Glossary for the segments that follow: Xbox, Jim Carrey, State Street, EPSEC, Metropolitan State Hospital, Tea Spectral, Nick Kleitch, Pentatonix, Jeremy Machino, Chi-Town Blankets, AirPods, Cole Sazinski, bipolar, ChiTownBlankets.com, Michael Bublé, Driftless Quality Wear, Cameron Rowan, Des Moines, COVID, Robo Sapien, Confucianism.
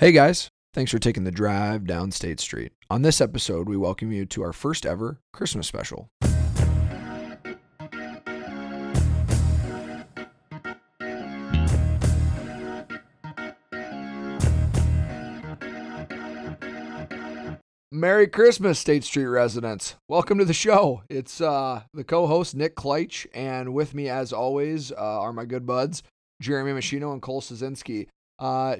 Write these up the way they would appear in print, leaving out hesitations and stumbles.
Hey guys, thanks for taking the drive down State Street. On this episode, we welcome you to our first ever Christmas special. Merry Christmas, State Street residents. Welcome to the show. It's the co-host, Nick Kleitch, and with me, as always, are my good buds, Jeremy Machino and Cole Sazinski.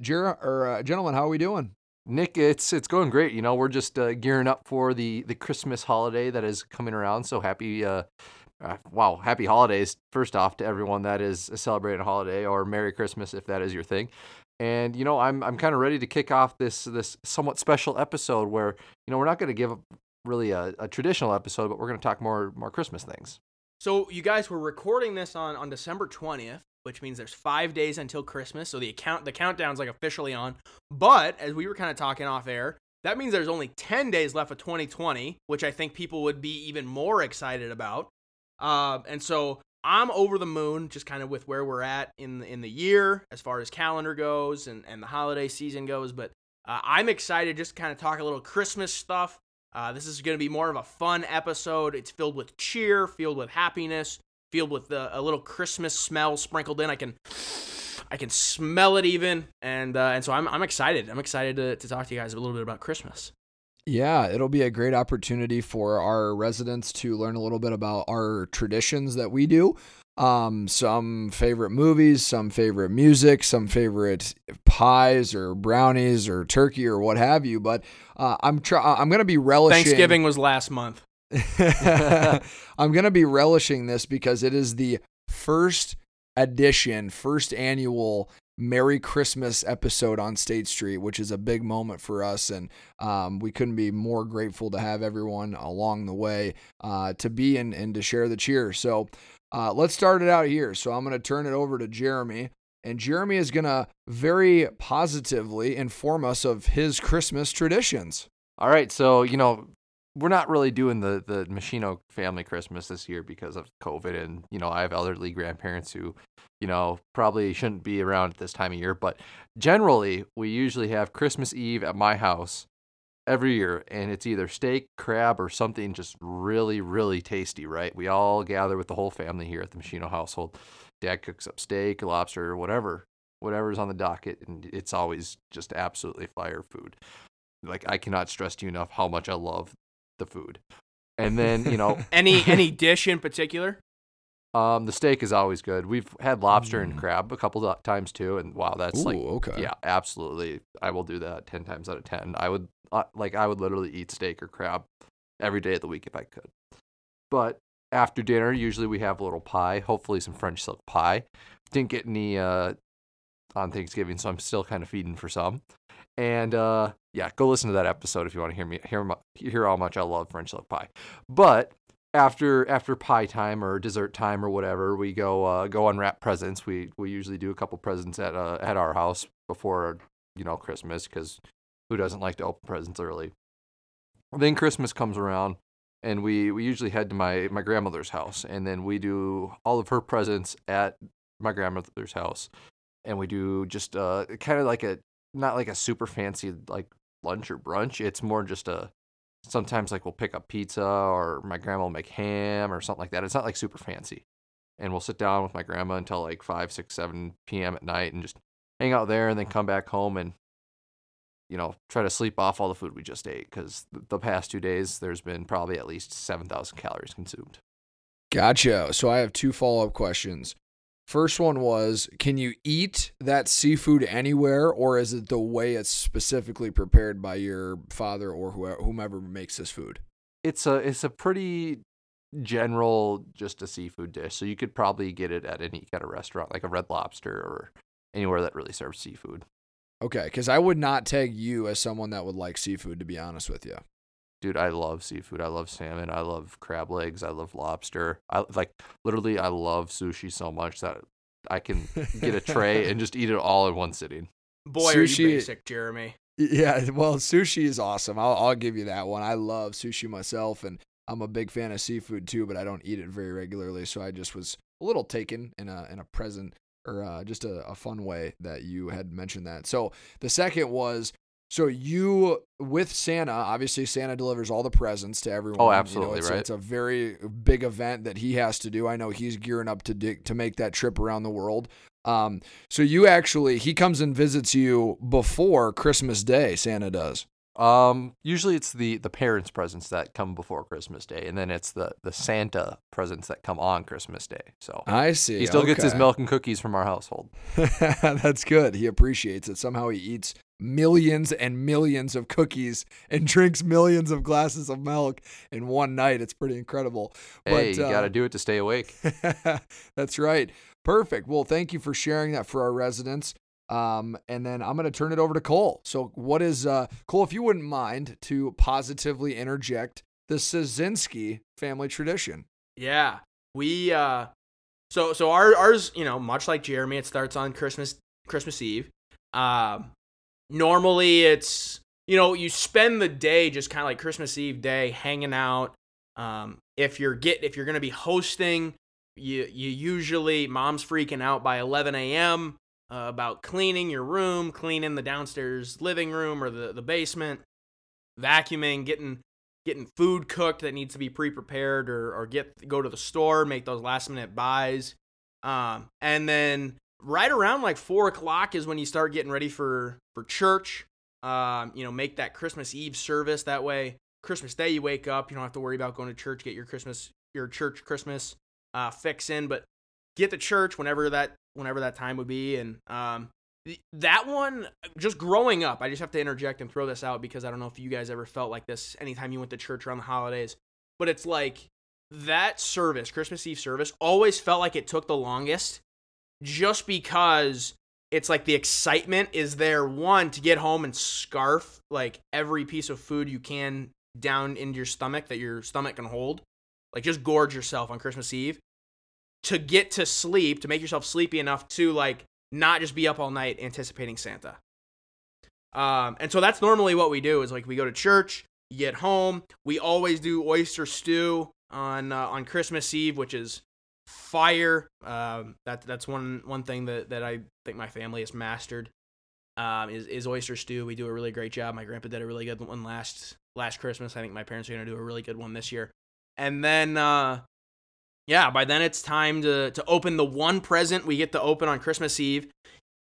Gentlemen, how are we doing? Nick, it's going great. You know, we're just gearing up for the Christmas holiday that is coming around. So happy holidays, first off, to everyone that is celebrating a holiday, or Merry Christmas if that is your thing. And, you know, I'm kind of ready to kick off this somewhat special episode where, you know, we're not going to give really a traditional episode, but we're going to talk more Christmas things. So you guys were recording this on December 20th. Which means there's 5 days until Christmas, so the countdown's like officially on. But as we were kind of talking off air, that means there's only 10 days left of 2020, which I think people would be even more excited about. And so I'm over the moon, just kind of with where we're at in the year as far as calendar goes and the holiday season goes. But I'm excited just to kind of talk a little Christmas stuff. This is going to be more of a fun episode. It's filled with cheer, filled with happiness. Filled with a little Christmas smell sprinkled in. I can smell it even, and so I'm excited. I'm excited to talk to you guys a little bit about Christmas. Yeah, it'll be a great opportunity for our residents to learn a little bit about our traditions that we do. Some favorite movies, some favorite music, some favorite pies or brownies or turkey or what have you. But I'm going to be relishing. Thanksgiving was last month. I'm going to be relishing this because it is the first annual Merry Christmas episode on State Street, which is a big moment for us. And we couldn't be more grateful to have everyone along the way to be in and to share the cheer. So let's start it out here. So I'm going to turn it over to Jeremy. And Jeremy is going to very positively inform us of his Christmas traditions. All right. So, you know, we're not really doing the Machino family Christmas this year because of COVID. And, you know, I have elderly grandparents who, you know, probably shouldn't be around at this time of year. But generally, we usually have Christmas Eve at my house every year. And it's either steak, crab, or something just really, really tasty, right? We all gather with the whole family here at the Machino household. Dad cooks up steak, lobster, whatever's on the docket. And it's always just absolutely fire food. Like, I cannot stress to you enough how much I love the food. And then, you know, any dish in particular? The steak is always good. We've had lobster and crab a couple of times too, and wow, that's yeah, absolutely. I will do that 10 times out of 10. I would literally eat steak or crab every day of the week if I could. But after dinner, usually we have a little pie, hopefully some French silk pie. Didn't get any on Thanksgiving, so I'm still kind of feeding for some. And yeah, go listen to that episode if you want to hear how much I love French silk pie. But after pie time or dessert time or whatever, we go unwrap presents. We usually do a couple presents at our house before, you know, Christmas, because who doesn't like to open presents early? Then Christmas comes around, and we usually head to my grandmother's house, and then we do all of her presents at my grandmother's house. And we do just kind of like not like a super fancy like lunch or brunch. It's more just sometimes like we'll pick up pizza, or my grandma will make ham or something like that. It's not like super fancy. And we'll sit down with my grandma until like 5, 6, 7 p.m. at night and just hang out there, and then come back home and, you know, try to sleep off all the food we just ate, because the past 2 days there's been probably at least 7,000 calories consumed. Gotcha. So I have two follow-up questions. First one was, can you eat that seafood anywhere, or is it the way it's specifically prepared by your father or whomever makes this food? It's a pretty general, just a seafood dish. So you could probably get it at any kind of restaurant, like a Red Lobster or anywhere that really serves seafood. Okay, because I would not tag you as someone that would like seafood, to be honest with you. Dude, I love seafood. I love salmon. I love crab legs. I love lobster. I love sushi so much that I can get a tray and just eat it all in one sitting. Boy, sushi, are you basic, Jeremy. Yeah, well, sushi is awesome. I'll give you that one. I love sushi myself, and I'm a big fan of seafood too, but I don't eat it very regularly, so I just was a little taken in a present or just a fun way that you had mentioned that. So the second was, so you, with Santa, obviously Santa delivers all the presents to everyone. Oh, absolutely, right. It's a very big event that he has to do. I know he's gearing up to make that trip around the world. So you actually, he comes and visits you before Christmas Day, Santa does. Usually it's the parents' presents that come before Christmas Day, and then it's the Santa presents that come on Christmas Day. So I see. He still gets his milk and cookies from our household. That's good. He appreciates it. Somehow he eats millions and millions of cookies and drinks millions of glasses of milk in one night. It's pretty incredible. Hey, but, you got to do it to stay awake. That's right. Perfect. Well, thank you for sharing that for our residents. And then I'm going to turn it over to Cole. So what is, Cole, if you wouldn't mind to positively interject the Sazinski family tradition. Yeah, we, so ours, much like Jeremy, it starts on Christmas Eve. Normally it's, you spend the day just kind of like Christmas Eve day hanging out. If you're going to be hosting, you usually, mom's freaking out by 11 a.m. About cleaning your room, cleaning the downstairs living room or the basement, vacuuming, getting food cooked that needs to be pre-prepared or go to the store, make those last minute buys. And then right around like 4 o'clock is when you start getting ready for church. Make that Christmas Eve service. That way Christmas Day you wake up, you don't have to worry about going to church, get your church Christmas fix in, but get to church whenever that time would be. And that one, just growing up, I just have to interject and throw this out because I don't know if you guys ever felt like this anytime you went to church around the holidays, but it's like that service, Christmas Eve service, always felt like it took the longest just because it's like the excitement is there, one, to get home and scarf like every piece of food you can down into your stomach that your stomach can hold. Like just gorge yourself on Christmas Eve. To get to sleep, to make yourself sleepy enough to like not just be up all night anticipating Santa. And so that's normally what we do is like we go to church, you get home. We always do oyster stew on Christmas Eve, which is fire. That's one thing that I think my family has mastered is oyster stew. We do a really great job. My grandpa did a really good one last Christmas. I think my parents are gonna do a really good one this year. And then yeah, by then it's time to open the one present we get to open on Christmas Eve.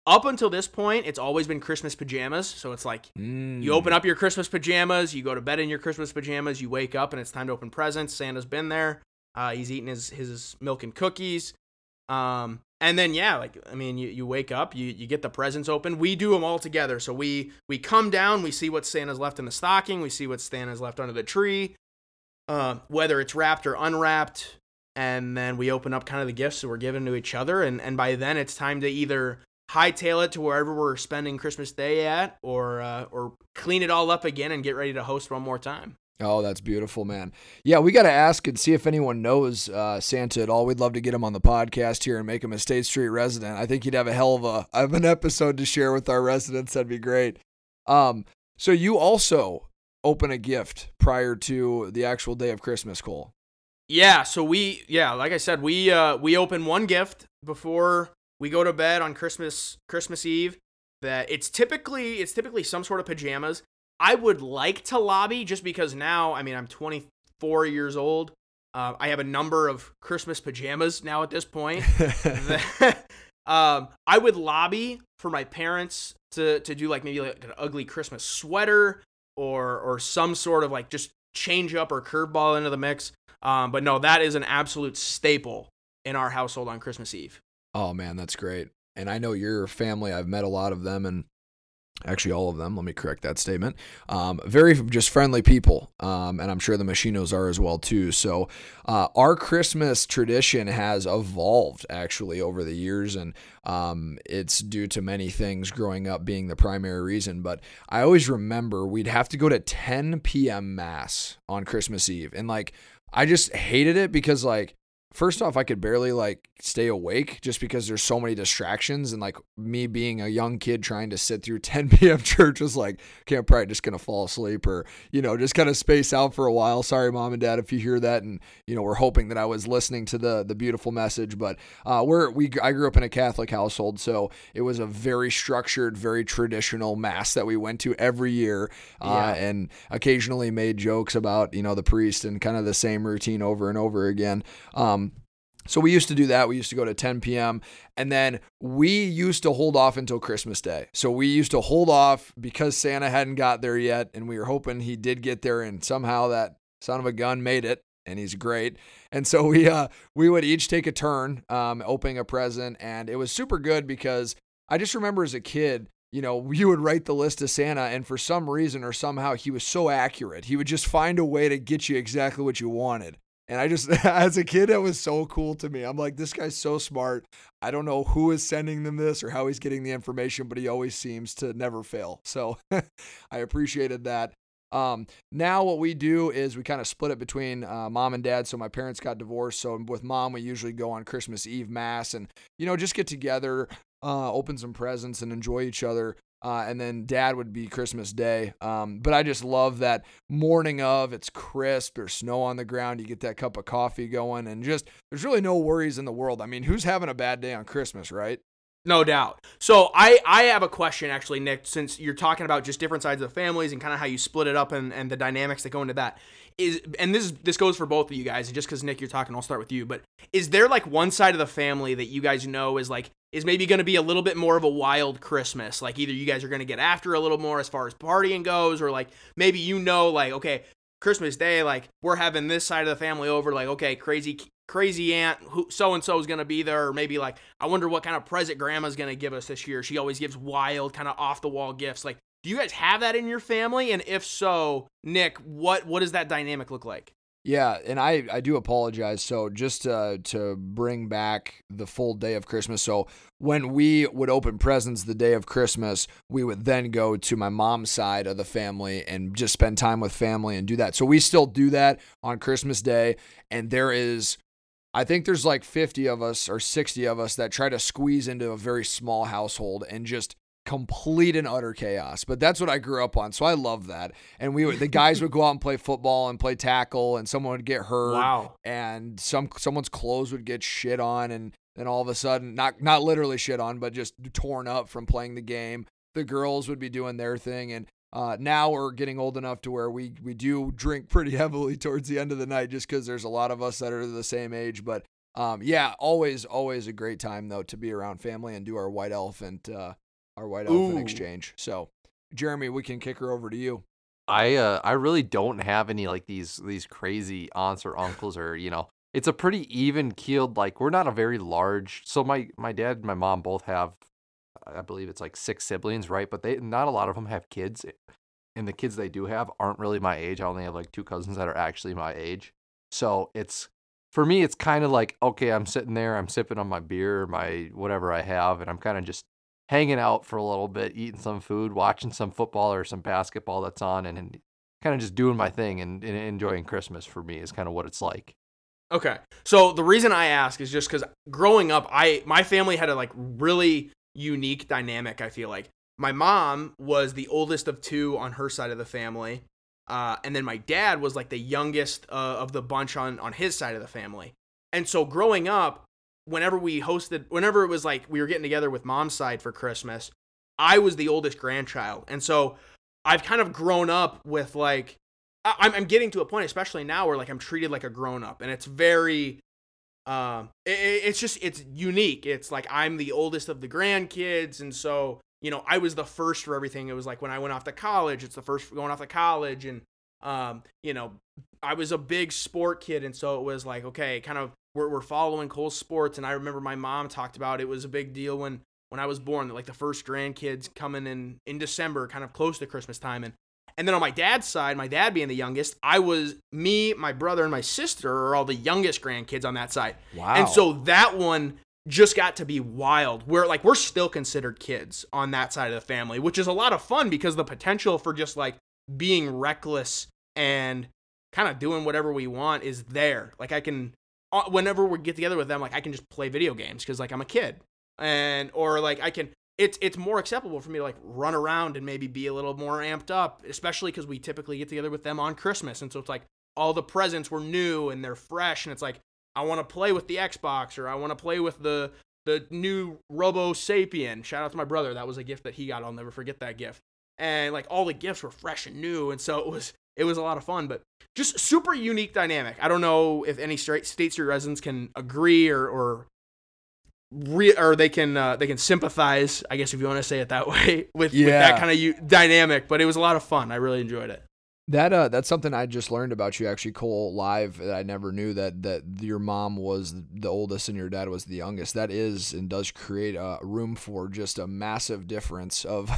Up until this point, it's always been Christmas pajamas. So it's like you open up your Christmas pajamas, you go to bed in your Christmas pajamas, you wake up and it's time to open presents. Santa's been there. He's eating his milk and cookies. And then, you wake up, you get the presents open. We do them all together. So we come down, we see what Santa's left in the stocking. We see what Santa's left under the tree, whether it's wrapped or unwrapped. And then we open up kind of the gifts that we're giving to each other. And by then it's time to either hightail it to wherever we're spending Christmas Day at or clean it all up again and get ready to host one more time. Oh, that's beautiful, man. Yeah, we got to ask and see if anyone knows Santa at all. We'd love to get him on the podcast here and make him a State Street resident. I think he'd have a hell of an episode to share with our residents. That'd be great. So you also open a gift prior to the actual day of Christmas, Cole. Yeah, so like I said, we open one gift before we go to bed on Christmas Eve. That it's typically some sort of pajamas. I would like to lobby just because now, I'm 24 years old. I have a number of Christmas pajamas now at this point. I would lobby for my parents to do like maybe like an ugly Christmas sweater or some sort of like just change up or curveball into the mix. But no, that is an absolute staple in our household on Christmas Eve. Oh man, that's great. And I know your family, I've met a lot of them and actually all of them. Let me correct that statement. Very just friendly people. And I'm sure the Machinos are as well too. So, our Christmas tradition has evolved actually over the years and, it's due to many things growing up being the primary reason, but I always remember we'd have to go to 10 PM mass on Christmas Eve and like, I just hated it because like First off, I could barely like stay awake just because there's so many distractions, and like me being a young kid trying to sit through 10 p.m. church was like, okay, I'm probably just going to fall asleep or, you know, just kind of space out for a while. Sorry, mom and dad, if you hear that. And, you know, we're hoping that I was listening to the beautiful message, but I grew up in a Catholic household. So it was a very structured, very traditional mass that we went to every year and occasionally made jokes about, you know, the priest and kind of the same routine over and over again. So we used to do that. We used to go to 10 p.m. and then we used to hold off until Christmas Day. So we used to hold off because Santa hadn't got there yet, and we were hoping he did get there, and somehow that son of a gun made it, and he's great. And so we would each take a turn opening a present, and it was super good because I just remember as a kid, you know, you would write the list to Santa, and for some reason or somehow he was so accurate. He would just find a way to get you exactly what you wanted. And I just, as a kid, it was so cool to me. I'm like, this guy's so smart. I don't know who is sending them this or how he's getting the information, but he always seems to never fail. So I appreciated that. Now what we do is we kind of split it between mom and dad. So my parents got divorced. So with mom, we usually go on Christmas Eve mass and, you know, just get together, open some presents and enjoy each other. And then dad would be Christmas Day. But I just love that morning of, it's crisp, there's snow on the ground, you get that cup of coffee going, and just there's really no worries in the world. I mean, who's having a bad day on Christmas, right? No doubt. So I have a question actually, Nick, since you're talking about just different sides of families and kind of how you split it up and the dynamics that go into that. This goes for both of you guys, and just because Nick, you're talking, I'll start with you, but is there like one side of the family that you guys know is like, is maybe going to be a little bit more of a wild Christmas? Like either you guys are going to get after a little more as far as partying goes, or like maybe, you know, like, okay, Christmas Day, like we're having this side of the family over, like, okay, crazy aunt who so-and-so is going to be there, or maybe like, I wonder what kind of present grandma's going to give us this year. She always gives wild kind of off the wall gifts. Like, do you guys have that in your family? And if so, Nick, what does that dynamic look like? Yeah. And I do apologize. So just to bring back the full day of Christmas. So when we would open presents the day of Christmas, we would then go to my mom's side of the family and just spend time with family and do that. So we still do that on Christmas Day. And I think there's like 50 of us or 60 of us that try to squeeze into a very small household and just complete and utter chaos. But that's what I grew up on. So I love that. And the guys would go out and play football and play tackle, and someone would get hurt. Wow. And someone's clothes would get shit on, and then all of a sudden, not literally shit on, but just torn up from playing the game. The girls would be doing their thing, and now we're getting old enough to where we do drink pretty heavily towards the end of the night, just because there's a lot of us that are the same age. But always a great time though to be around family and do our white elephant exchange. So Jeremy, we can kick her over to you. I really don't have any like these crazy aunts or uncles, or, you know, it's a pretty even keeled, like we're not a very large. So my dad and my mom both have, I believe it's like 6 siblings, right? But not a lot of them have kids, and the kids they do have aren't really my age. I only have like 2 cousins that are actually my age. So it's, for me, it's kind of like, okay, I'm sitting there, I'm sipping on my beer, my whatever I have, and I'm kind of just hanging out for a little bit, eating some food, watching some football or some basketball that's on, and kind of just doing my thing and enjoying Christmas. For me is kind of what it's like. Okay. So the reason I ask is just because growing up, my family had a like really unique dynamic. I feel like my mom was the oldest of 2 on her side of the family, and then my dad was like the youngest of the bunch on his side of the family. And so growing up, whenever it was like we were getting together with mom's side for Christmas, I was the oldest grandchild. And so I've kind of grown up with like, I'm getting to a point, especially now, where like I'm treated like a grown up, and it's very, it's unique. It's like, I'm the oldest of the grandkids. And so, you know, I was the first for everything. It was like when I went off to college, it's the first for going off to college. And, you know, I was a big sport kid. And so it was like, okay, kind of, we're following Cole's sports. And I remember my mom talked about, it was a big deal when I was born, like the first grandkids coming in December, kind of close to Christmas time. And then on my dad's side, my dad being the youngest, my brother and my sister are all the youngest grandkids on that side. Wow. And so that one just got to be wild. We're like, we're still considered kids on that side of the family, which is a lot of fun because the potential for just like being reckless and kind of doing whatever we want is there. Like I can whenever we get together with them, like, I can just play video games because, like, I'm a kid. And, or, like, I can, it's more acceptable for me to, like, run around and maybe be a little more amped up, especially because we typically get together with them on Christmas. And so it's like all the presents were new and they're fresh. And it's like, I want to play with the Xbox, or I want to play with the new Robo Sapien. Shout out to my brother. That was a gift that he got. I'll never forget that gift. And, like, all the gifts were fresh and new. And so it was a lot of fun, but just super unique dynamic. I don't know if any State Street residents can agree or they can sympathize, I guess, if you want to say it that way, with that kind of dynamic. But it was a lot of fun. I really enjoyed it. That's something I just learned about you, actually, Cole, live. I never knew that your mom was the oldest and your dad was the youngest. That is and does create a room for just a massive difference of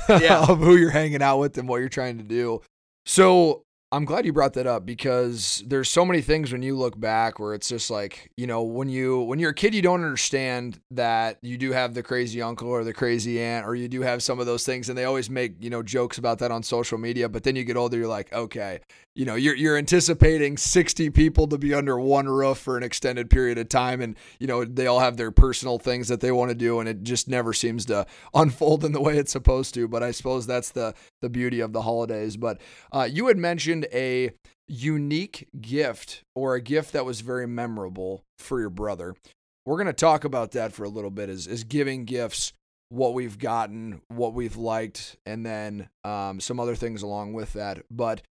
who you're hanging out with and what you're trying to do. So I'm glad you brought that up, because there's so many things when you look back where it's just like, you know, when you're a kid, you don't understand that you do have the crazy uncle or the crazy aunt, or you do have some of those things. And they always make, you know, jokes about that on social media. But then you get older, you're like, okay, you know, you're anticipating 60 people to be under one roof for an extended period of time. And, you know, they all have their personal things that they want to do. And it just never seems to unfold in the way it's supposed to. But I suppose that's the beauty of the holidays. But you had mentioned a unique gift, or a gift that was very memorable for your brother. We're going to talk about that for a little bit, is giving gifts, what we've gotten, what we've liked, and then some other things along with that. But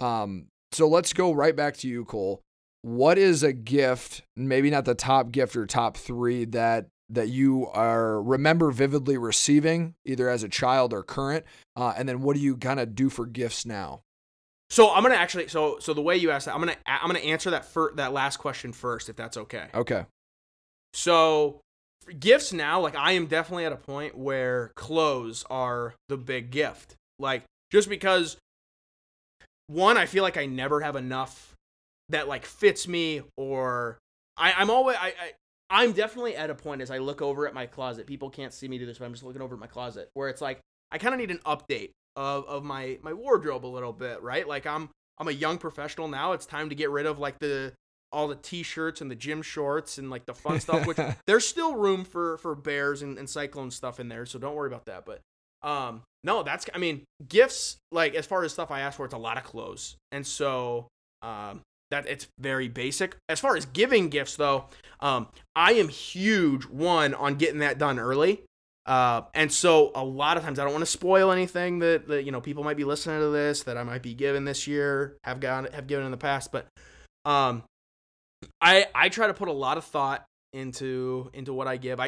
so let's go right back to you, Cole. What is a gift, maybe not the top gift or top three, that you remember vividly receiving, either as a child or current? And then what do you kind of do for gifts now? So I'm gonna actually so the way you asked that, I'm gonna answer that last question first, if that's okay. Okay. So for gifts now, like, I am definitely at a point where clothes are the big gift. Like, just because, one, I feel like I never have enough that, like, fits me, or I'm definitely at a point, as I look over at my closet. People can't see me do this, but I'm just looking over at my closet, where it's like I kind of need an update of my wardrobe a little bit, right? Like, I'm a young professional now. It's time to get rid of, like, all the t-shirts and the gym shorts and, like, the fun stuff, which there's still room for bears and cyclone stuff in there, so don't worry about that. But no, that's, I mean, gifts, like, as far as stuff I ask for, it's a lot of clothes. And so that it's very basic. As far as giving gifts, though, I am huge one on getting that done early. And so a lot of times, I don't want to spoil anything that you know, people might be listening to this, that I might be given this year, have given in the past, but I try to put a lot of thought into what I give.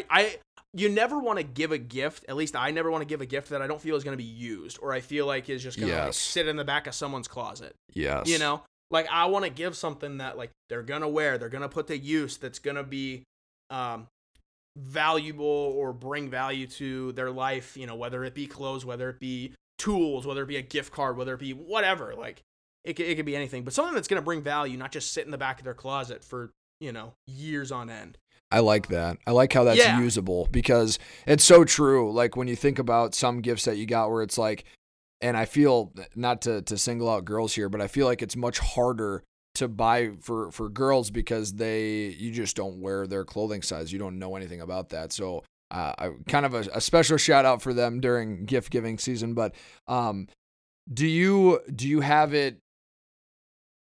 You never want to give a gift, at least I never want to give a gift that I don't feel is going to be used, or I feel like is just going to, like, sit in the back of someone's closet. Yes. You know, like, I want to give something that, like, they're going to wear, they're going to put to use, that's going to be valuable or bring value to their life, you know, whether it be clothes, whether it be tools, whether it be a gift card, whether it be whatever. Like, it could be anything, but something that's going to bring value, not just sit in the back of their closet for, you know, years on end. I like that. I like how that's usable, because it's so true. Like, when you think about some gifts that you got where it's like, and I feel, not to single out girls here, but I feel like it's much harder to buy for girls, because you just don't wear their clothing size. You don't know anything about that. So kind of a special shout out for them during gift giving season. But do you have it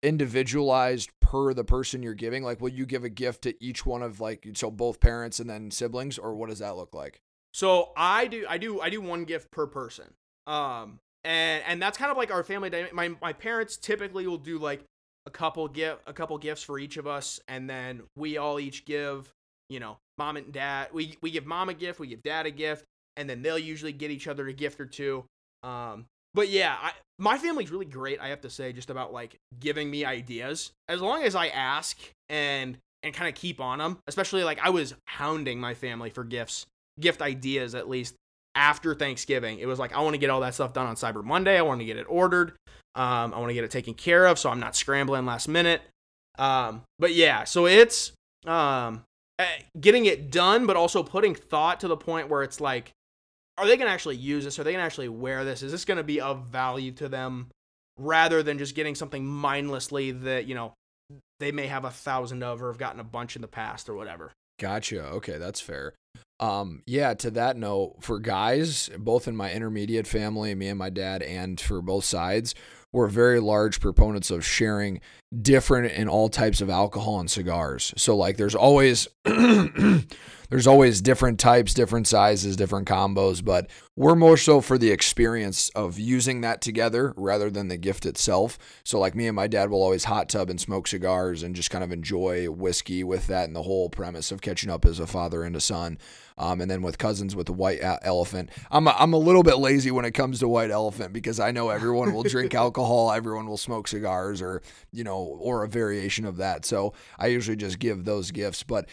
individualized per the person you're giving? Like, will you give a gift to each one of, like, so both parents and then siblings, or what does that look like? So I do one gift per person. And that's kind of like our family dynamic. My parents typically will do, like, a couple gifts for each of us, and then we all each give, you know, mom and dad. We give mom a gift, we give dad a gift, and then they'll usually get each other a gift or two. But yeah, my family's really great, I have to say, just about, like, giving me ideas, as long as I ask and kind of keep on them. Especially, like, I was hounding my family for gift ideas, at least after Thanksgiving. It was like, I want to get all that stuff done on Cyber Monday. I want to get it ordered. I want to get it taken care of, so I'm not scrambling last minute. But yeah, so it's getting it done, but also putting thought to the point where it's like, are they going to actually use this? Are they going to actually wear this? Is this going to be of value to them, rather than just getting something mindlessly that, you know, they may have 1,000 of or have gotten a bunch in the past or whatever. Gotcha. Okay, that's fair. Yeah, to that note, for guys, both in my intermediate family, me and my dad, and for both sides, we're very large proponents of sharing different and all types of alcohol and cigars. So like there's always different types, different sizes, different combos, but we're more so for the experience of using that together rather than the gift itself. So like me and my dad will always hot tub and smoke cigars and just kind of enjoy whiskey with that and the whole premise of catching up as a father and a son. And then with cousins with the White Elephant, I'm a little bit lazy when it comes to White Elephant because I know everyone will drink alcohol, everyone will smoke cigars or a variation of that. So I usually just give those gifts. But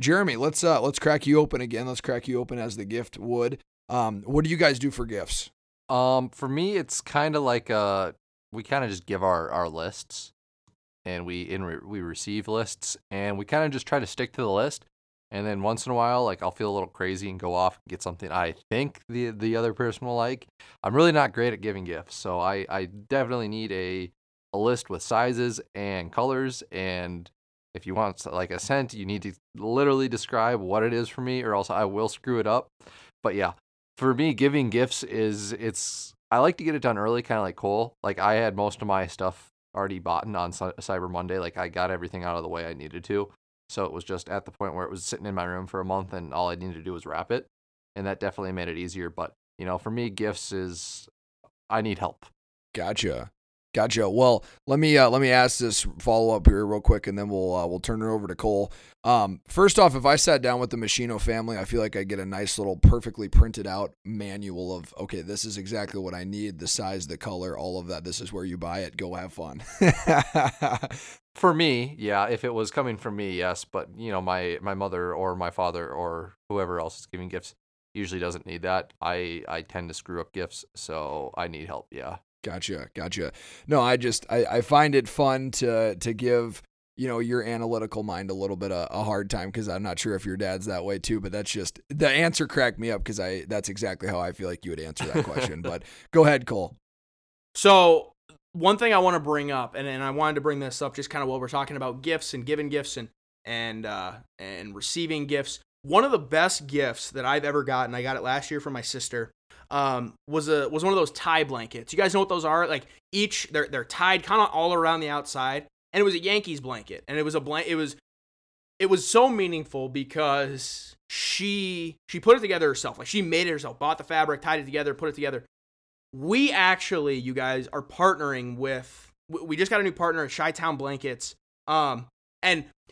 Jeremy, let's crack you open again. Let's crack you open as the gift would. What do you guys do for gifts? For me, it's kind of like we kind of just give our lists, and we receive lists, and we kind of just try to stick to the list. And then once in a while, like I'll feel a little crazy and go off and get something I think the other person will like. I'm really not great at giving gifts, so I definitely need a list with sizes and colors. And if you want like a scent, you need to literally describe what it is for me, or else I will screw it up. But yeah, for me, giving gifts I like to get it done early, kind of like Cole. Like I had most of my stuff already bought on Cyber Monday. Like I got everything out of the way I needed to. So it was just at the point where it was sitting in my room for a month and all I needed to do was wrap it. And that definitely made it easier. But, for me, gifts is I need help. Gotcha. Well, let me ask this follow up here real quick, and then we'll turn it over to Cole. First off, if I sat down with the Machino family, I feel like I get a nice little perfectly printed out manual of, okay, this is exactly what I need, the size, the color, all of that. This is where you buy it. Go have fun. For me, yeah. If it was coming from me, yes. But my mother or my father or whoever else is giving gifts usually doesn't need that. I tend to screw up gifts, so I need help. Yeah. Gotcha. No, I find it fun to give, your analytical mind a little bit a hard time because I'm not sure if your dad's that way too, but that's just, the answer cracked me up because that's exactly how I feel like you would answer that question. But go ahead, Cole. So one thing I want to bring up, and I wanted to bring this up just kind of while we're talking about gifts and giving gifts and receiving gifts. One of the best gifts that I've ever gotten, I got it last year from my sister. Was one of those tie blankets. You guys know what those are? Like each they're tied kind of all around the outside, and it was a Yankees blanket, and it was so meaningful because she put it together herself. Like she made it herself, bought the fabric, tied it together, put it together. We actually, you guys, are partnering with, we just got a new partner at Chi-Town Blankets. And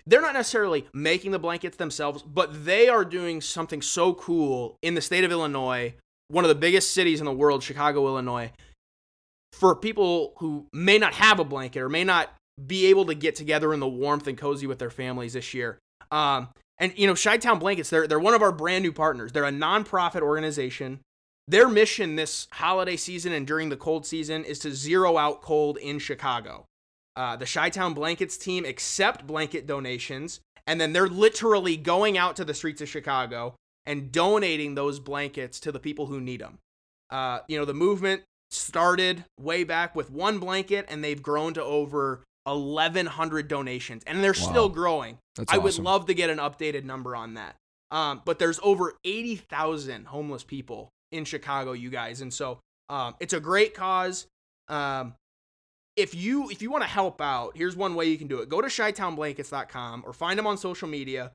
they're not necessarily making the blankets themselves, but they are doing something so cool in the state of Illinois. One of the biggest cities in the world, Chicago, Illinois, for people who may not have a blanket or may not be able to get together in the warmth and cozy with their families this year. And Chi-Town Blankets, they're one of our brand new partners. They're a nonprofit organization. Their mission this holiday season and during the cold season is to zero out cold in Chicago. The Chi-Town Blankets team accept blanket donations, and then they're literally going out to the streets of Chicago and donating those blankets to the people who need them. The movement started way back with one blanket, and they've grown to over 1,100 donations, and they're still growing. That's awesome. I would love to get an updated number on that. But there's over 80,000 homeless people in Chicago, you guys, and so it's a great cause. If you want to help out, here's one way you can do it. Go to ChiTownBlankets.com or find them on social media.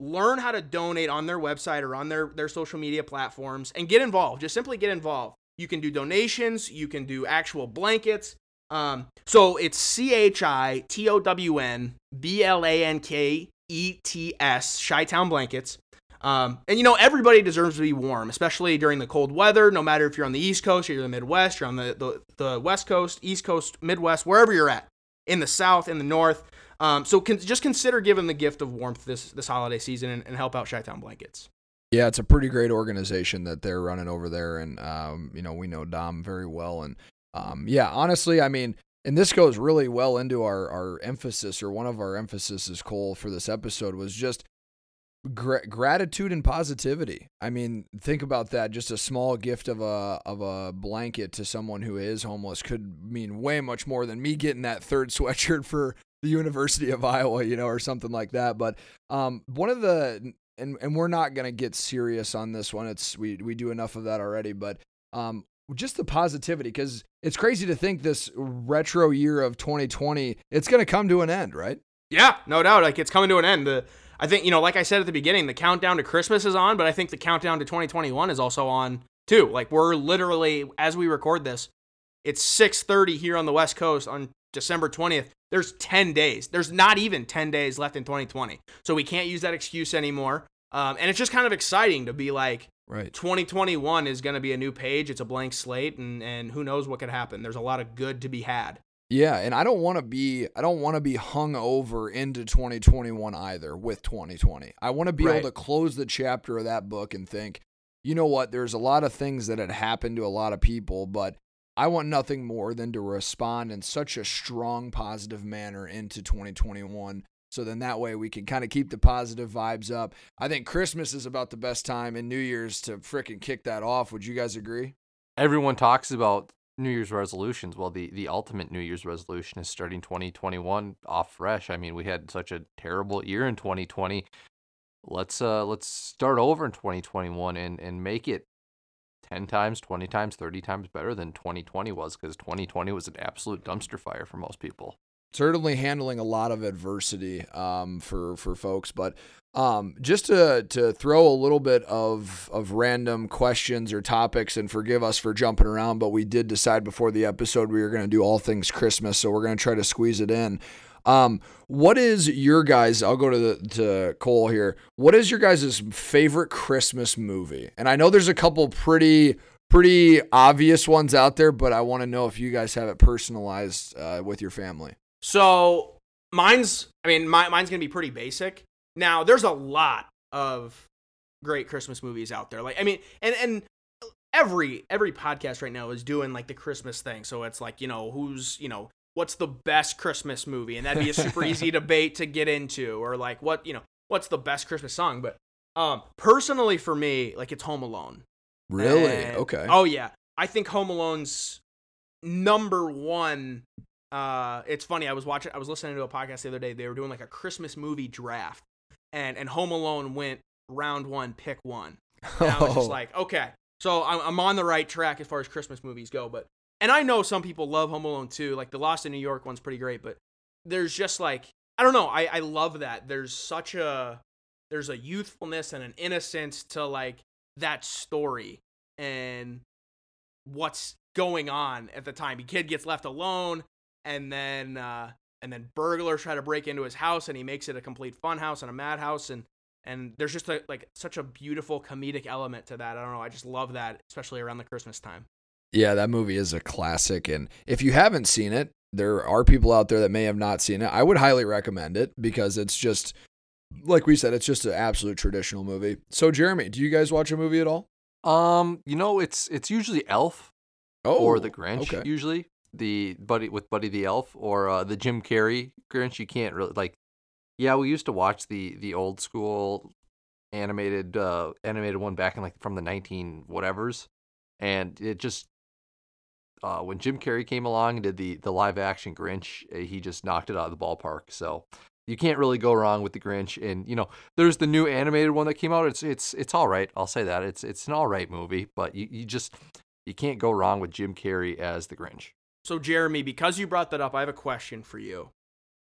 Learn how to donate on their website or on their social media platforms and get involved. Just simply get involved. You can do donations. You can do actual blankets. So it's ChiTownBlankets, Chi-Town Blankets. And everybody deserves to be warm, especially during the cold weather, no matter if you're on the East Coast or you're in the Midwest, you're on the West Coast, East Coast, Midwest, wherever you're at, in the South, in the North. So just consider giving the gift of warmth this holiday season and help out Chi-Town Blankets. Yeah, it's a pretty great organization that they're running over there. And, we know Dom very well. And, honestly, and this goes really well into our emphasis, or one of our emphases, Cole, for this episode was just gratitude and positivity. Think about that. Just a small gift of a blanket to someone who is homeless could mean way much more than me getting that third sweatshirt for the University of Iowa, you know, or something like that. But one of the, and we're not going to get serious on this one. It's, we do enough of that already, but just the positivity, because it's crazy to think this retro year of 2020, it's going to come to an end, right? Yeah, no doubt. Like, it's coming to an end. I think, you know, like I said at the beginning, the countdown to Christmas is on, but I think the countdown to 2021 is also on too. Like, we're literally, as we record this, it's 6:30 here on the West Coast on December 20th. There's 10 days. There's not even 10 days left in 2020. So we can't use that excuse anymore. And it's just kind of exciting to be like, right, 2021 is going to be a new page. It's a blank slate, and who knows what could happen. There's a lot of good to be had. Yeah, and I don't want to be hung over into 2021 either with 2020. I want to be able to close the chapter of that book and think, you know what, there's a lot of things that had happened to a lot of people, but I want nothing more than to respond in such a strong, positive manner into 2021. So then that way we can kind of keep the positive vibes up. I think Christmas is about the best time, and New Year's, to freaking kick that off. Would you guys agree? Everyone talks about New Year's resolutions. Well, the ultimate New Year's resolution is starting 2021 off fresh. I mean, we had such a terrible year in 2020. Let's start over in 2021 and make it 10 times, 20 times, 30 times better than 2020 was, because 2020 was an absolute dumpster fire for most people. Certainly handling a lot of adversity for folks, but just to throw a little bit of random questions or topics, and forgive us for jumping around, but we did decide before the episode we were going to do all things Christmas, so we're going to try to squeeze it in. What is your guys' I'll go to Cole here. What is your guys' favorite Christmas movie? And I know there's a couple pretty obvious ones out there, but I want to know if you guys have it personalized with your family. So mine's going to be pretty basic. Now, there's a lot of great Christmas movies out there. Like, I mean, and every podcast right now is doing like the Christmas thing. So it's like, you know, who's, you know, what's the best Christmas movie? And that'd be a super easy debate to get into, or like what, you know, what's the best Christmas song? But personally for me, like, it's Home Alone. Really? And, okay. Oh yeah. I think Home Alone's number one. It's funny. I was listening to a podcast the other day. They were doing like a Christmas movie draft, and Home Alone went round one, pick one. And I was just like, okay, so I'm on the right track as far as Christmas movies go. But, and I know some people love Home Alone too. Like the Lost in New York one's pretty great, but there's just like, I don't know. I love that. There's such a, youthfulness and an innocence to like that story and what's going on at the time. The kid gets left alone. And then burglars try to break into his house, and he makes it a complete fun house and a madhouse. And there's just like such a beautiful comedic element to that. I don't know. I just love that, especially around the Christmas time. Yeah, that movie is a classic. And if you haven't seen it, there are people out there that may have not seen it. I would highly recommend it, because it's just, like we said, it's just an absolute traditional movie. So Jeremy, do you guys watch a movie at all? You know, it's usually Elf or The Grinch, okay, usually. The Buddy the Elf or the Jim Carrey Grinch. You can't really like. Yeah, we used to watch the old school animated one back in like from the 19 whatevers, and it just when Jim Carrey came along and did the live action Grinch, he just knocked it out of the ballpark. So you can't really go wrong with the Grinch. And you know, there's the new animated one that came out. It's all right. I'll say that it's an all right movie, but you can't go wrong with Jim Carrey as the Grinch. So, Jeremy, because you brought that up, I have a question for you.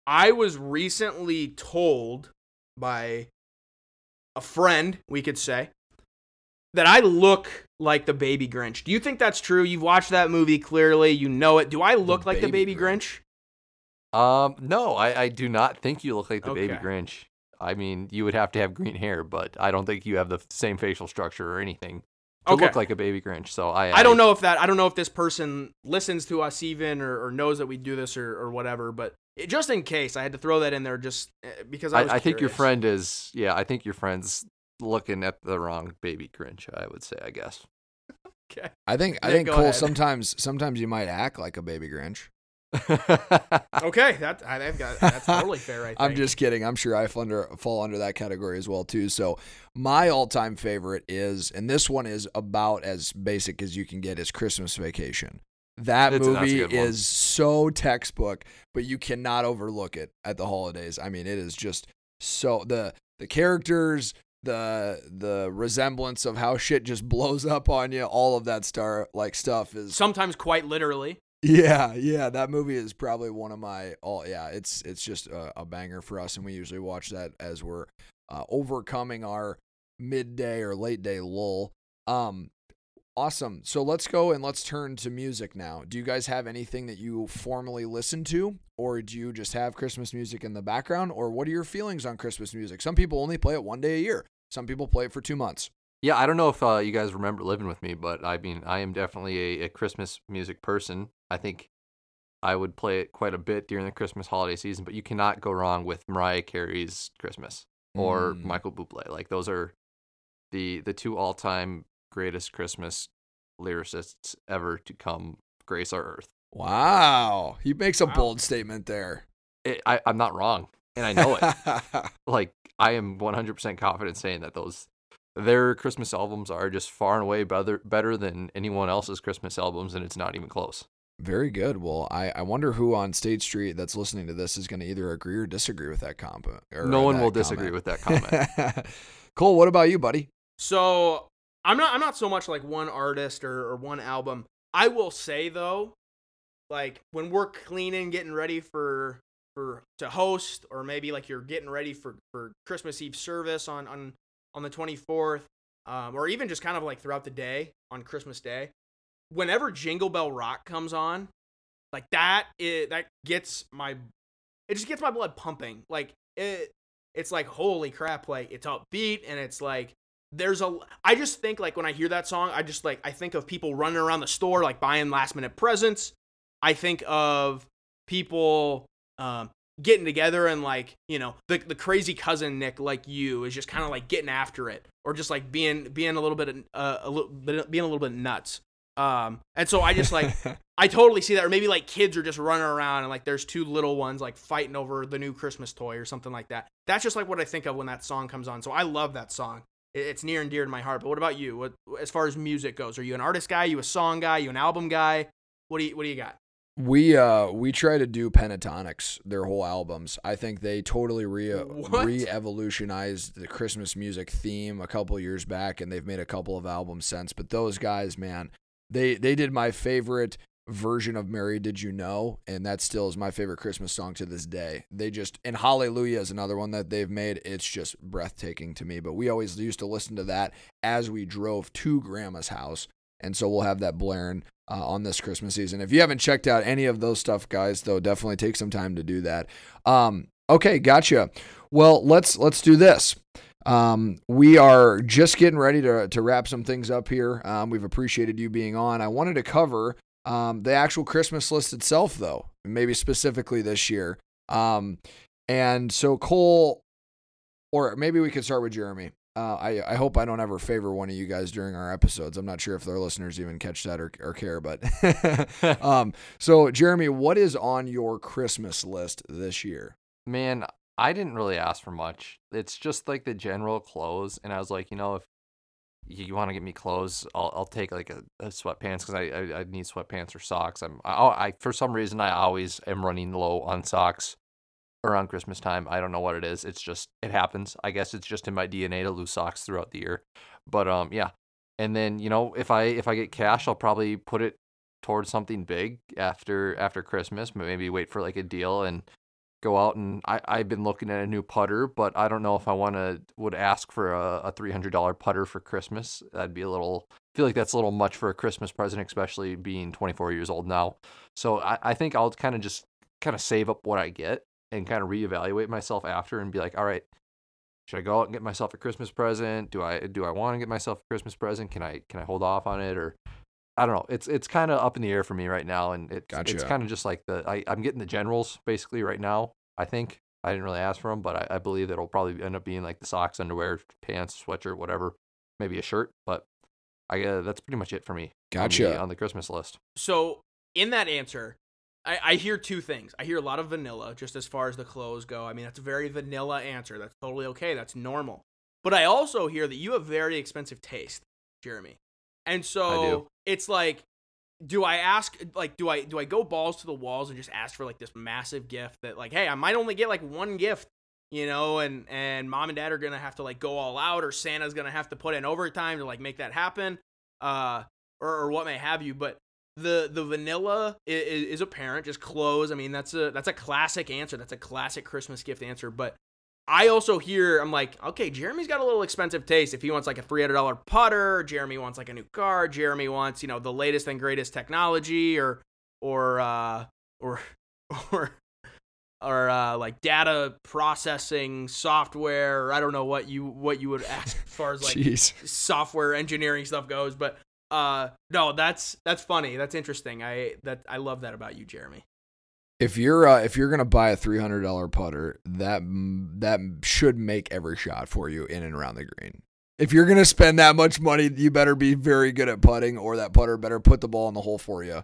I was recently told by a friend, we could say, that I look like the baby Grinch. Do you think that's true? You've watched that movie clearly. You know it. Do I look like the baby Grinch? No, I do not think you look like the baby Grinch. I mean, you would have to have green hair, but I don't think you have the same facial structure or anything to look like a baby Grinch. So I don't know if that, I don't know if this person listens to us even, or knows that we do this or whatever, but just in case, I had to throw that in there just because I was I think your friend is, yeah, I think your friend's looking at the wrong baby Grinch, I would say, I guess. Okay. I think Cole, sometimes you might act like a baby Grinch. Okay, that's totally fair. I think. I'm just kidding. I'm sure I fall under that category as well too. So my all-time favorite is, and this one is about as basic as you can get, is Christmas Vacation. That movie is so textbook, but you cannot overlook it at the holidays. I mean, it is just so the characters, the resemblance of how shit just blows up on you, all of that stuff is sometimes quite literally. Yeah, that movie is probably one of my it's just a banger for us, and we usually watch that as we're overcoming our midday or late day lull. Awesome. So let's go and let's turn to music now. Do you guys have anything that you formally listen to, or do you just have Christmas music in the background, or what are your feelings on Christmas music? Some people only play it one day a year. Some people play it for 2 months. Yeah, I don't know if you guys remember living with me, but I mean, I am definitely a Christmas music person. I think I would play it quite a bit during the Christmas holiday season, but you cannot go wrong with Mariah Carey's Christmas or Michael Bublé. Like, those are the two all-time greatest Christmas lyricists ever to come grace our earth. Wow. He makes a bold statement there. I'm not wrong, and I know it. Like, I am 100% confident saying that their Christmas albums are just far and away better than anyone else's Christmas albums, and it's not even close. Very good. Well, I wonder who on State Street that's listening to this is going to either agree or disagree with that comment. No one will disagree with that comment. Cole, what about you, buddy? So I'm not so much like one artist or one album. I will say though, like when we're cleaning, getting ready for to host, or maybe like you're getting ready for Christmas Eve service on the 24th, or even just kind of like throughout the day on Christmas Day, whenever Jingle Bell Rock comes on, like that just gets my blood pumping. Like it's like, holy crap, like it's upbeat, and it's like I just think like when I hear that song, I think of people running around the store, like buying last minute presents. I think of people getting together and like, you know, the crazy cousin Nick, like you, is just kind of like getting after it, or just like being a little bit nuts. And so I just like, I totally see that. Or maybe like kids are just running around and like there's two little ones like fighting over the new Christmas toy or something like that. That's just like what I think of when that song comes on. So I love that song. It's near and dear to my heart. But what about you? What, as far as music goes, are you an artist guy? You a song guy? You an album guy? What do you got? We try to do Pentatonix, their whole albums. I think they totally re-evolutionized the Christmas music theme a couple years back, and they've made a couple of albums since. But those guys, man, they did my favorite version of Mary Did You Know, and that still is my favorite Christmas song to this day. And Hallelujah is another one that they've made. It's just breathtaking to me. But we always used to listen to that as we drove to Grandma's house. And so we'll have that blaring on this Christmas season. If you haven't checked out any of those stuff, guys, though, definitely take some time to do that. Okay, gotcha. Well, let's do this. We are just getting ready to wrap some things up here. We've appreciated you being on. I wanted to cover the actual Christmas list itself, though, maybe specifically this year. And so Cole, or maybe we could start with Jeremy. I hope I don't ever favor one of you guys during our episodes. I'm not sure if their listeners even catch that or care, but so Jeremy, what is on your Christmas list this year? Man, I didn't really ask for much. It's just like the general clothes, and I was like, you know, if you want to get me clothes, I'll take like a sweatpants, because I need sweatpants or socks. I for some reason I always am running low on socks around Christmas time. I don't know what it is. It's just, it happens. I guess it's just in my DNA to lose socks throughout the year. But yeah. And then, you know, if I get cash, I'll probably put it towards something big after Christmas. Maybe wait for like a deal and go out, and I've been looking at a new putter, but I don't know if I would ask for a $300 putter for Christmas. That'd be I feel like that's a little much for a Christmas present, especially being 24 years old now. So I think I'll kind of save up what I get, and kind of reevaluate myself after and be like, all right, should I go out and get myself a Christmas present? Do I want to get myself a Christmas present? Can I hold off on it? Or I don't know. It's kind of up in the air for me right now. And it's kind of just like I'm getting the generals basically right now. I think I didn't really ask for them, but I believe it'll probably end up being like the socks, underwear, pants, sweatshirt, whatever, maybe a shirt. But that's pretty much it for me. Gotcha. On the Christmas list. So in that answer, I hear two things. I hear a lot of vanilla, just as far as the clothes go. I mean, that's a very vanilla answer. That's totally okay. That's normal. But I also hear that you have very expensive taste, Jeremy. And so it's like, do I ask, like, do I go balls to the walls and just ask for, like, this massive gift that, like, hey, I might only get, like, one gift, you know, and mom and dad are going to have to, like, go all out, or Santa's going to have to put in overtime to, like, make that happen, or what may have you. But the vanilla is apparent, just clothes. I mean, that's a classic answer. That's a classic Christmas gift answer. But I also hear, I'm like, okay, Jeremy's got a little expensive taste. If he wants like a $300 putter, Jeremy wants like a new car, Jeremy wants, you know, the latest and greatest technology, or like data processing software, or I don't know what you would ask as far as like software engineering stuff goes. But no, that's funny. That's interesting. I love that about you, Jeremy. If you're gonna buy a $300 putter, that should make every shot for you in and around the green. If you're gonna spend that much money, you better be very good at putting, or that putter better put the ball in the hole for you.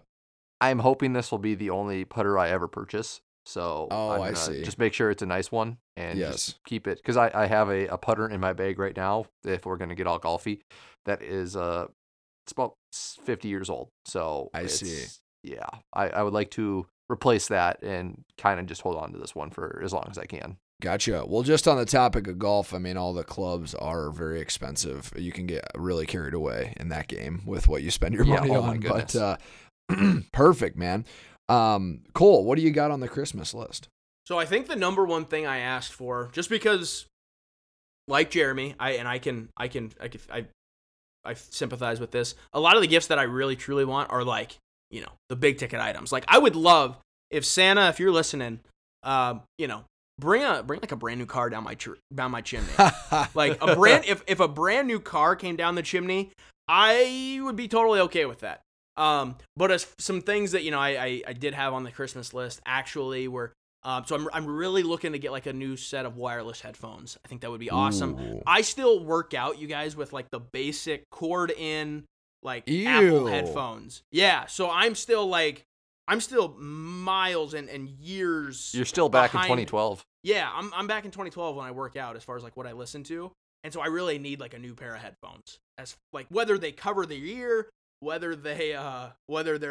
I'm hoping this will be the only putter I ever purchase. So I see. Just make sure it's a nice one and just keep it, because I have a putter in my bag right now. If we're gonna get all golfy, that is it's about 50 years old. So I see. Yeah, I would like to replace that and kind of just hold on to this one for as long as I can. Gotcha. Well, just on the topic of golf, I mean, all the clubs are very expensive. You can get really carried away in that game with what you spend your money on. But perfect, man. Cole, what do you got on the Christmas list? So I think the number one thing I asked for, just because, like Jeremy, I sympathize with this. A lot of the gifts that I really truly want are like, you know, the big ticket items. Like, I would love if Santa, if you're listening, you know, bring like a brand new car down my chimney. Like a brand, if a brand new car came down the chimney, I would be totally okay with that. But as some things that, you know, I did have on the Christmas list actually were, so I'm really looking to get like a new set of wireless headphones. I think that would be awesome. Ooh. I still work out, you guys, with like the basic cord in, like, ew, Apple headphones. Yeah, so I'm still miles and years. You're still back behind. In 2012. Yeah, I'm back in 2012 when I work out as far as like what I listen to. And so I really need like a new pair of headphones. As like whether they cover the ear, whether they're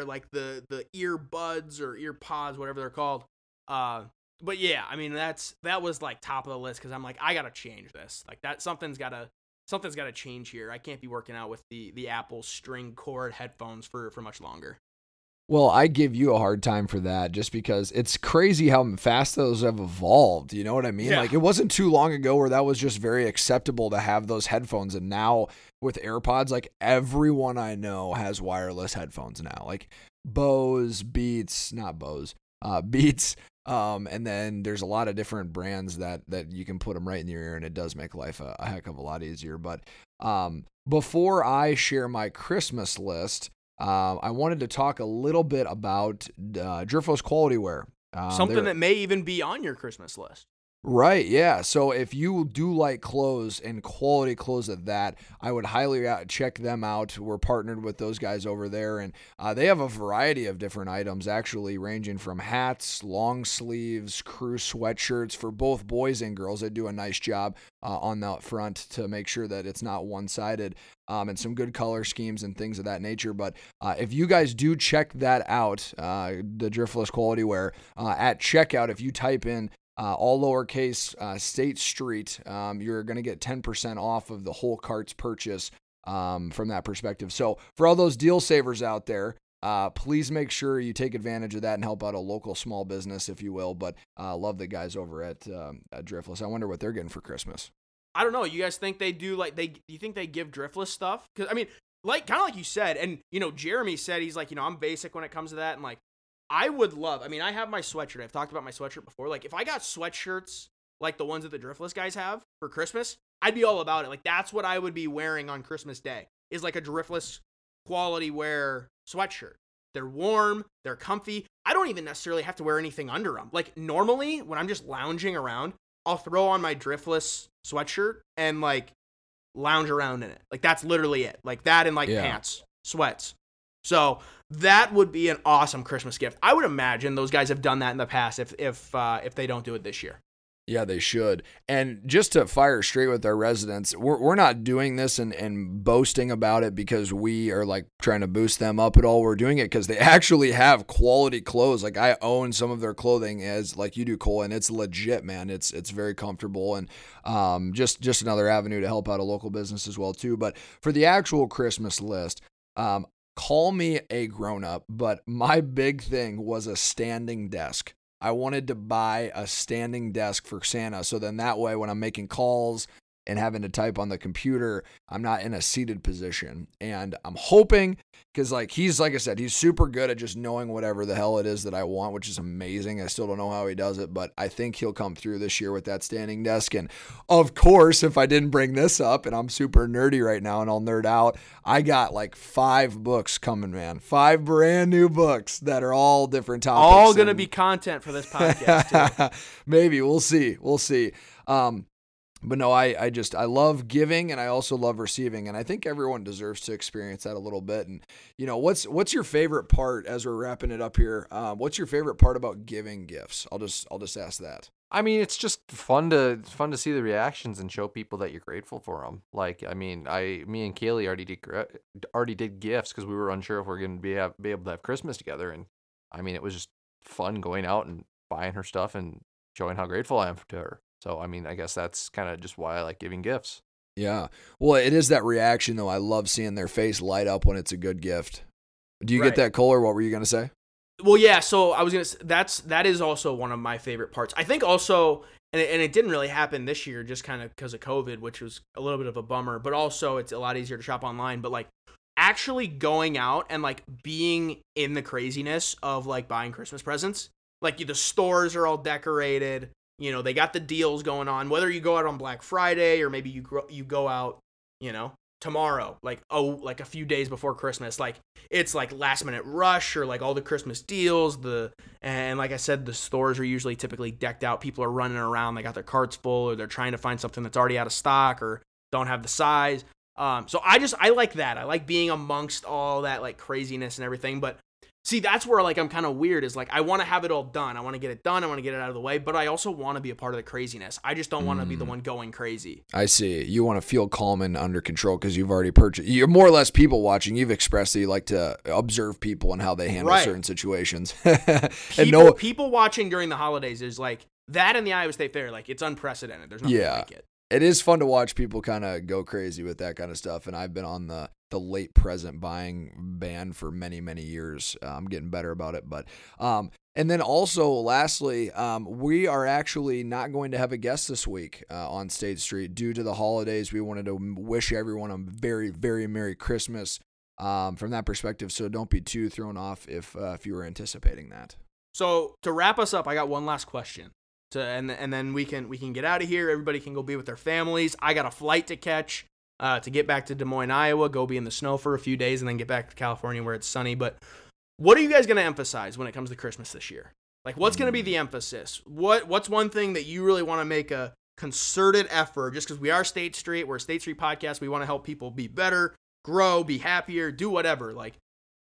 like the earbuds or earpods, whatever they're called. But yeah, I mean that was like top of the list, cuz I'm like, I got to change this. Like that something's got to change here. I can't be working out with the Apple string cord headphones for much longer. Well, I give you a hard time for that just because it's crazy how fast those have evolved. You know what I mean? Yeah. Like, it wasn't too long ago where that was just very acceptable to have those headphones. And now with AirPods, like everyone I know has wireless headphones now, like Beats. And then there's a lot of different brands that you can put them right in your ear, and it does make life a heck of a lot easier. But before I share my Christmas list, I wanted to talk a little bit about Driftless Quality Wear. Something that may even be on your Christmas list. Right, yeah. So if you do like clothes and quality clothes at that, I would highly check them out. We're partnered with those guys over there, and they have a variety of different items, actually, ranging from hats, long sleeves, crew sweatshirts for both boys and girls. They do a nice job on that front to make sure that it's not one-sided. And some good color schemes and things of that nature. But if you guys do check that out, the Driftless Quality Wear, at checkout, if you type in all lowercase State Street, you're going to get 10% off of the whole cart's purchase from that perspective. So for all those deal savers out there, please make sure you take advantage of that and help out a local small business, if you will. But love the guys over at Driftless. I wonder what they're getting for Christmas. I don't know. You guys think they do you think they give Driftless stuff? Cause I mean, like, kind of like you said, and you know, Jeremy said, he's like, you know, I'm basic when it comes to that. And like, I would love, I mean, I have my sweatshirt. I've talked about my sweatshirt before. Like, if I got sweatshirts like the ones that the Driftless guys have for Christmas, I'd be all about it. Like, that's what I would be wearing on Christmas Day, is like a Driftless Quality Wear sweatshirt. They're warm, they're comfy. I don't even necessarily have to wear anything under them. Like, normally when I'm just lounging around, I'll throw on my Driftless sweatshirt and like lounge around in it. Like, that's literally it. Like that and like pants, sweats. So that would be an awesome Christmas gift. I would imagine those guys have done that in the past if they don't do it this year. Yeah, they should. And just to fire straight with our residents, we're not doing this and boasting about it because we are like trying to boost them up at all. We're doing it because they actually have quality clothes. Like I own some of their clothing as like you do, Cole, and it's legit, man. It's very comfortable and just another avenue to help out a local business as well too. But for the actual Christmas list, call me a grown-up, but my big thing was a standing desk. I wanted to buy a standing desk for Santa. So then that way, when I'm making calls and having to type on the computer, I'm not in a seated position. And I'm hoping, because like I said, he's super good at just knowing whatever the hell it is that I want, which is amazing. I still don't know how he does it, but I think he'll come through this year with that standing desk. And of course, if I didn't bring this up, and I'm super nerdy right now and I'll nerd out, I got like 5 books coming, man. 5 brand new books that are all different topics. All going to be content for this podcast too. Maybe. We'll see. But no, I love giving and I also love receiving. And I think everyone deserves to experience that a little bit. And, you know, what's your favorite part as we're wrapping it up here? What's your favorite part about giving gifts? I'll just ask that. I mean, it's just fun to see the reactions and show people that you're grateful for them. Like, I mean, me and Kaylee already did gifts because we were unsure if we were going to be able to have Christmas together. And I mean, it was just fun going out and buying her stuff and showing how grateful I am to her. So, I mean, I guess that's kind of just why I like giving gifts. Yeah. Well, it is that reaction, though. I love seeing their face light up when it's a good gift. Do you get that, Cole, or what were you going to say? Well, yeah. So I was going to say that is also one of my favorite parts. I think also, and it didn't really happen this year just kind of because of COVID, which was a little bit of a bummer, but also it's a lot easier to shop online. But like actually going out and like being in the craziness of like buying Christmas presents, like the stores are all decorated. You know, they got the deals going on, whether you go out on Black Friday or maybe you go out, you know, tomorrow, like a few days before Christmas, like it's like last minute rush or like all the Christmas deals. And like I said, the stores are usually typically decked out. People are running around. They got their carts full or they're trying to find something that's already out of stock or don't have the size. So I like that. I like being amongst all that like craziness and everything. But see, that's where like I'm kind of weird is like I want to have it all done. I want to get it done. I want to get it out of the way, but I also want to be a part of the craziness. I just don't want to be the one going crazy. I see. You want to feel calm and under control because you've already purchased. You're more or less people watching. You've expressed that you like to observe people and how they handle certain situations. And people watching during the holidays is like that in the Iowa State Fair. Like it's unprecedented. There's nothing like it. It is fun to watch people kind of go crazy with that kind of stuff. And I've been on the late present buying ban for many, many years. I'm getting better about it. But, and then also lastly, we are actually not going to have a guest this week on State Street due to the holidays. We wanted to wish everyone a very, very Merry Christmas from that perspective. So don't be too thrown off if you were anticipating that. So to wrap us up, I got one last question. And then we can get out of here. Everybody can go be with their families. I got a flight to catch to get back to Des Moines, Iowa, go be in the snow for a few days, and then get back to California where it's sunny. But what are you guys going to emphasize when it comes to Christmas this year? Like, what's going to be the emphasis? What's one thing that you really want to make a concerted effort? Just because we are State Street, we're a State Street podcast, we want to help people be better, grow, be happier, do whatever. Like,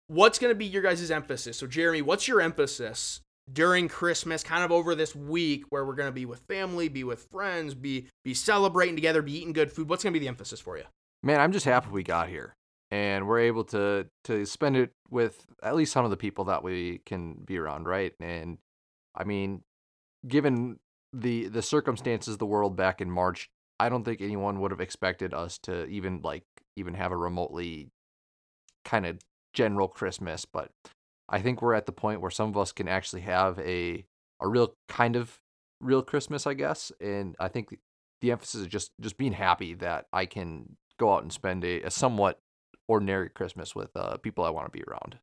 what's going to be your guys' emphasis? So, Jeremy, what's your emphasis during Christmas, kind of over this week where we're going to be with family, be with friends, be celebrating together, be eating good food? What's going to be the emphasis for you? Man, I'm just happy we got here and we're able to spend it with at least some of the people that we can be around, right? And I mean, given the circumstances of the world back in March, I don't think anyone would have expected us to even have a remotely kind of general Christmas, but I think we're at the point where some of us can actually have a real kind of real Christmas, I guess. And I think the emphasis is just being happy that I can go out and spend a somewhat ordinary Christmas with people I want to be around.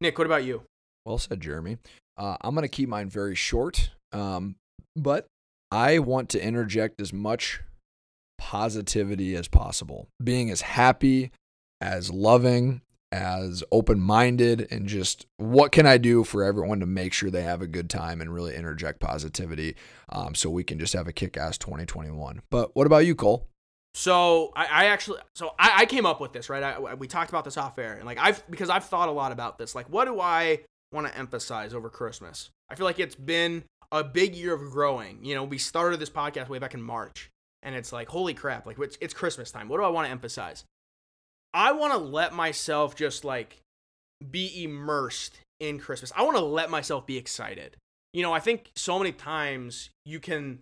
Nick, what about you? Well said, Jeremy. I'm going to keep mine very short, but I want to interject as much positivity as possible, being as happy, as loving, as open-minded, and just what can I do for everyone to make sure they have a good time and really interject positivity so we can just have a kick-ass 2021. But what about you, Cole? So I came up with this, right? We talked about this off air, and because I've thought a lot about this, like what do I want to emphasize over Christmas? I feel like it's been a big year of growing. You know, we started this podcast way back in March, and it's like, holy crap, like it's Christmas time. What do I want to emphasize? I want to let myself just like be immersed in Christmas. I want to let myself be excited. You know, I think so many times you can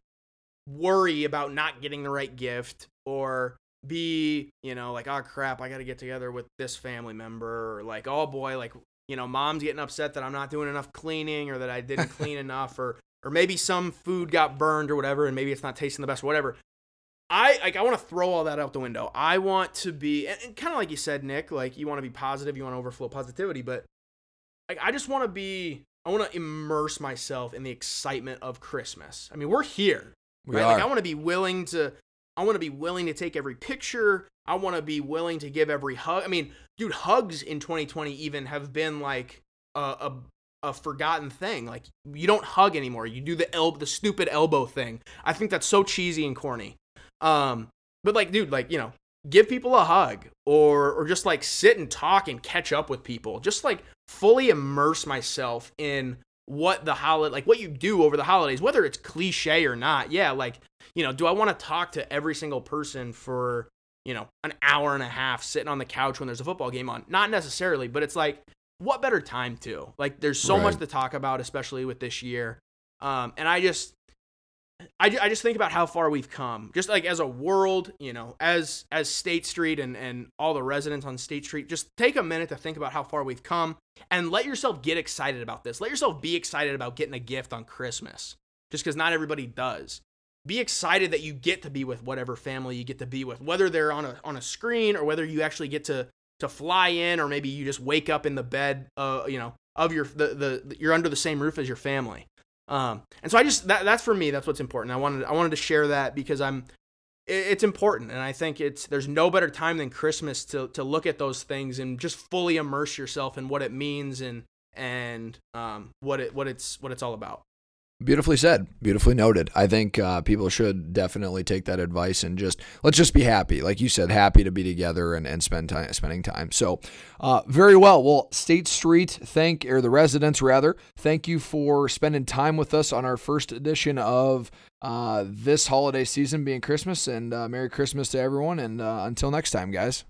worry about not getting the right gift, or be, you know, like, oh crap, I got to get together with this family member, or like, oh boy, like, you know, mom's getting upset that I'm not doing enough cleaning, or that I didn't clean enough, or maybe some food got burned or whatever, and maybe it's not tasting the best, whatever. I want to throw all that out the window. I want to be, and kind of like you said, Nick, like you want to be positive, you want to overflow positivity, but like I just want to be, I want to immerse myself in the excitement of Christmas. I mean, we're here, right? Like I want to be willing to take every picture. I want to be willing to give every hug. I mean, dude, hugs in 2020 even have been like a forgotten thing. Like you don't hug anymore. You do the stupid elbow thing. I think that's so cheesy and corny. But like, dude, like, you know, give people a hug, or just like sit and talk and catch up with people. Just like fully immerse myself in what the holiday, like what you do over the holidays, whether it's cliche or not. Yeah. Like, you know, do I want to talk to every single person for, you know, an hour and a half sitting on the couch when there's a football game on? Not necessarily, but it's like, what better time to? Like, there's so much to talk about, especially with this year. And I just think about how far we've come, just like as a world, you know, as State Street and all the residents on State Street. Just take a minute to think about how far we've come, and let yourself get excited about this. Let yourself be excited about getting a gift on Christmas, just because not everybody does. Be excited that you get to be with whatever family you get to be with, whether they're on a screen, or whether you actually get to fly in, or maybe you just wake up in the bed, you know, of you're under the same roof as your family. And so I just, that's for me, that's what's important. I wanted to share that because it's important. And I think there's no better time than Christmas to look at those things and just fully immerse yourself in what it means and what it's all about. Beautifully said, beautifully noted. I think people should definitely take that advice and let's just be happy. Like you said, happy to be together and spending time. So very well. Well, State Street, the residents rather, thank you for spending time with us on our first edition of this holiday season being Christmas, and Merry Christmas to everyone. And until next time, guys.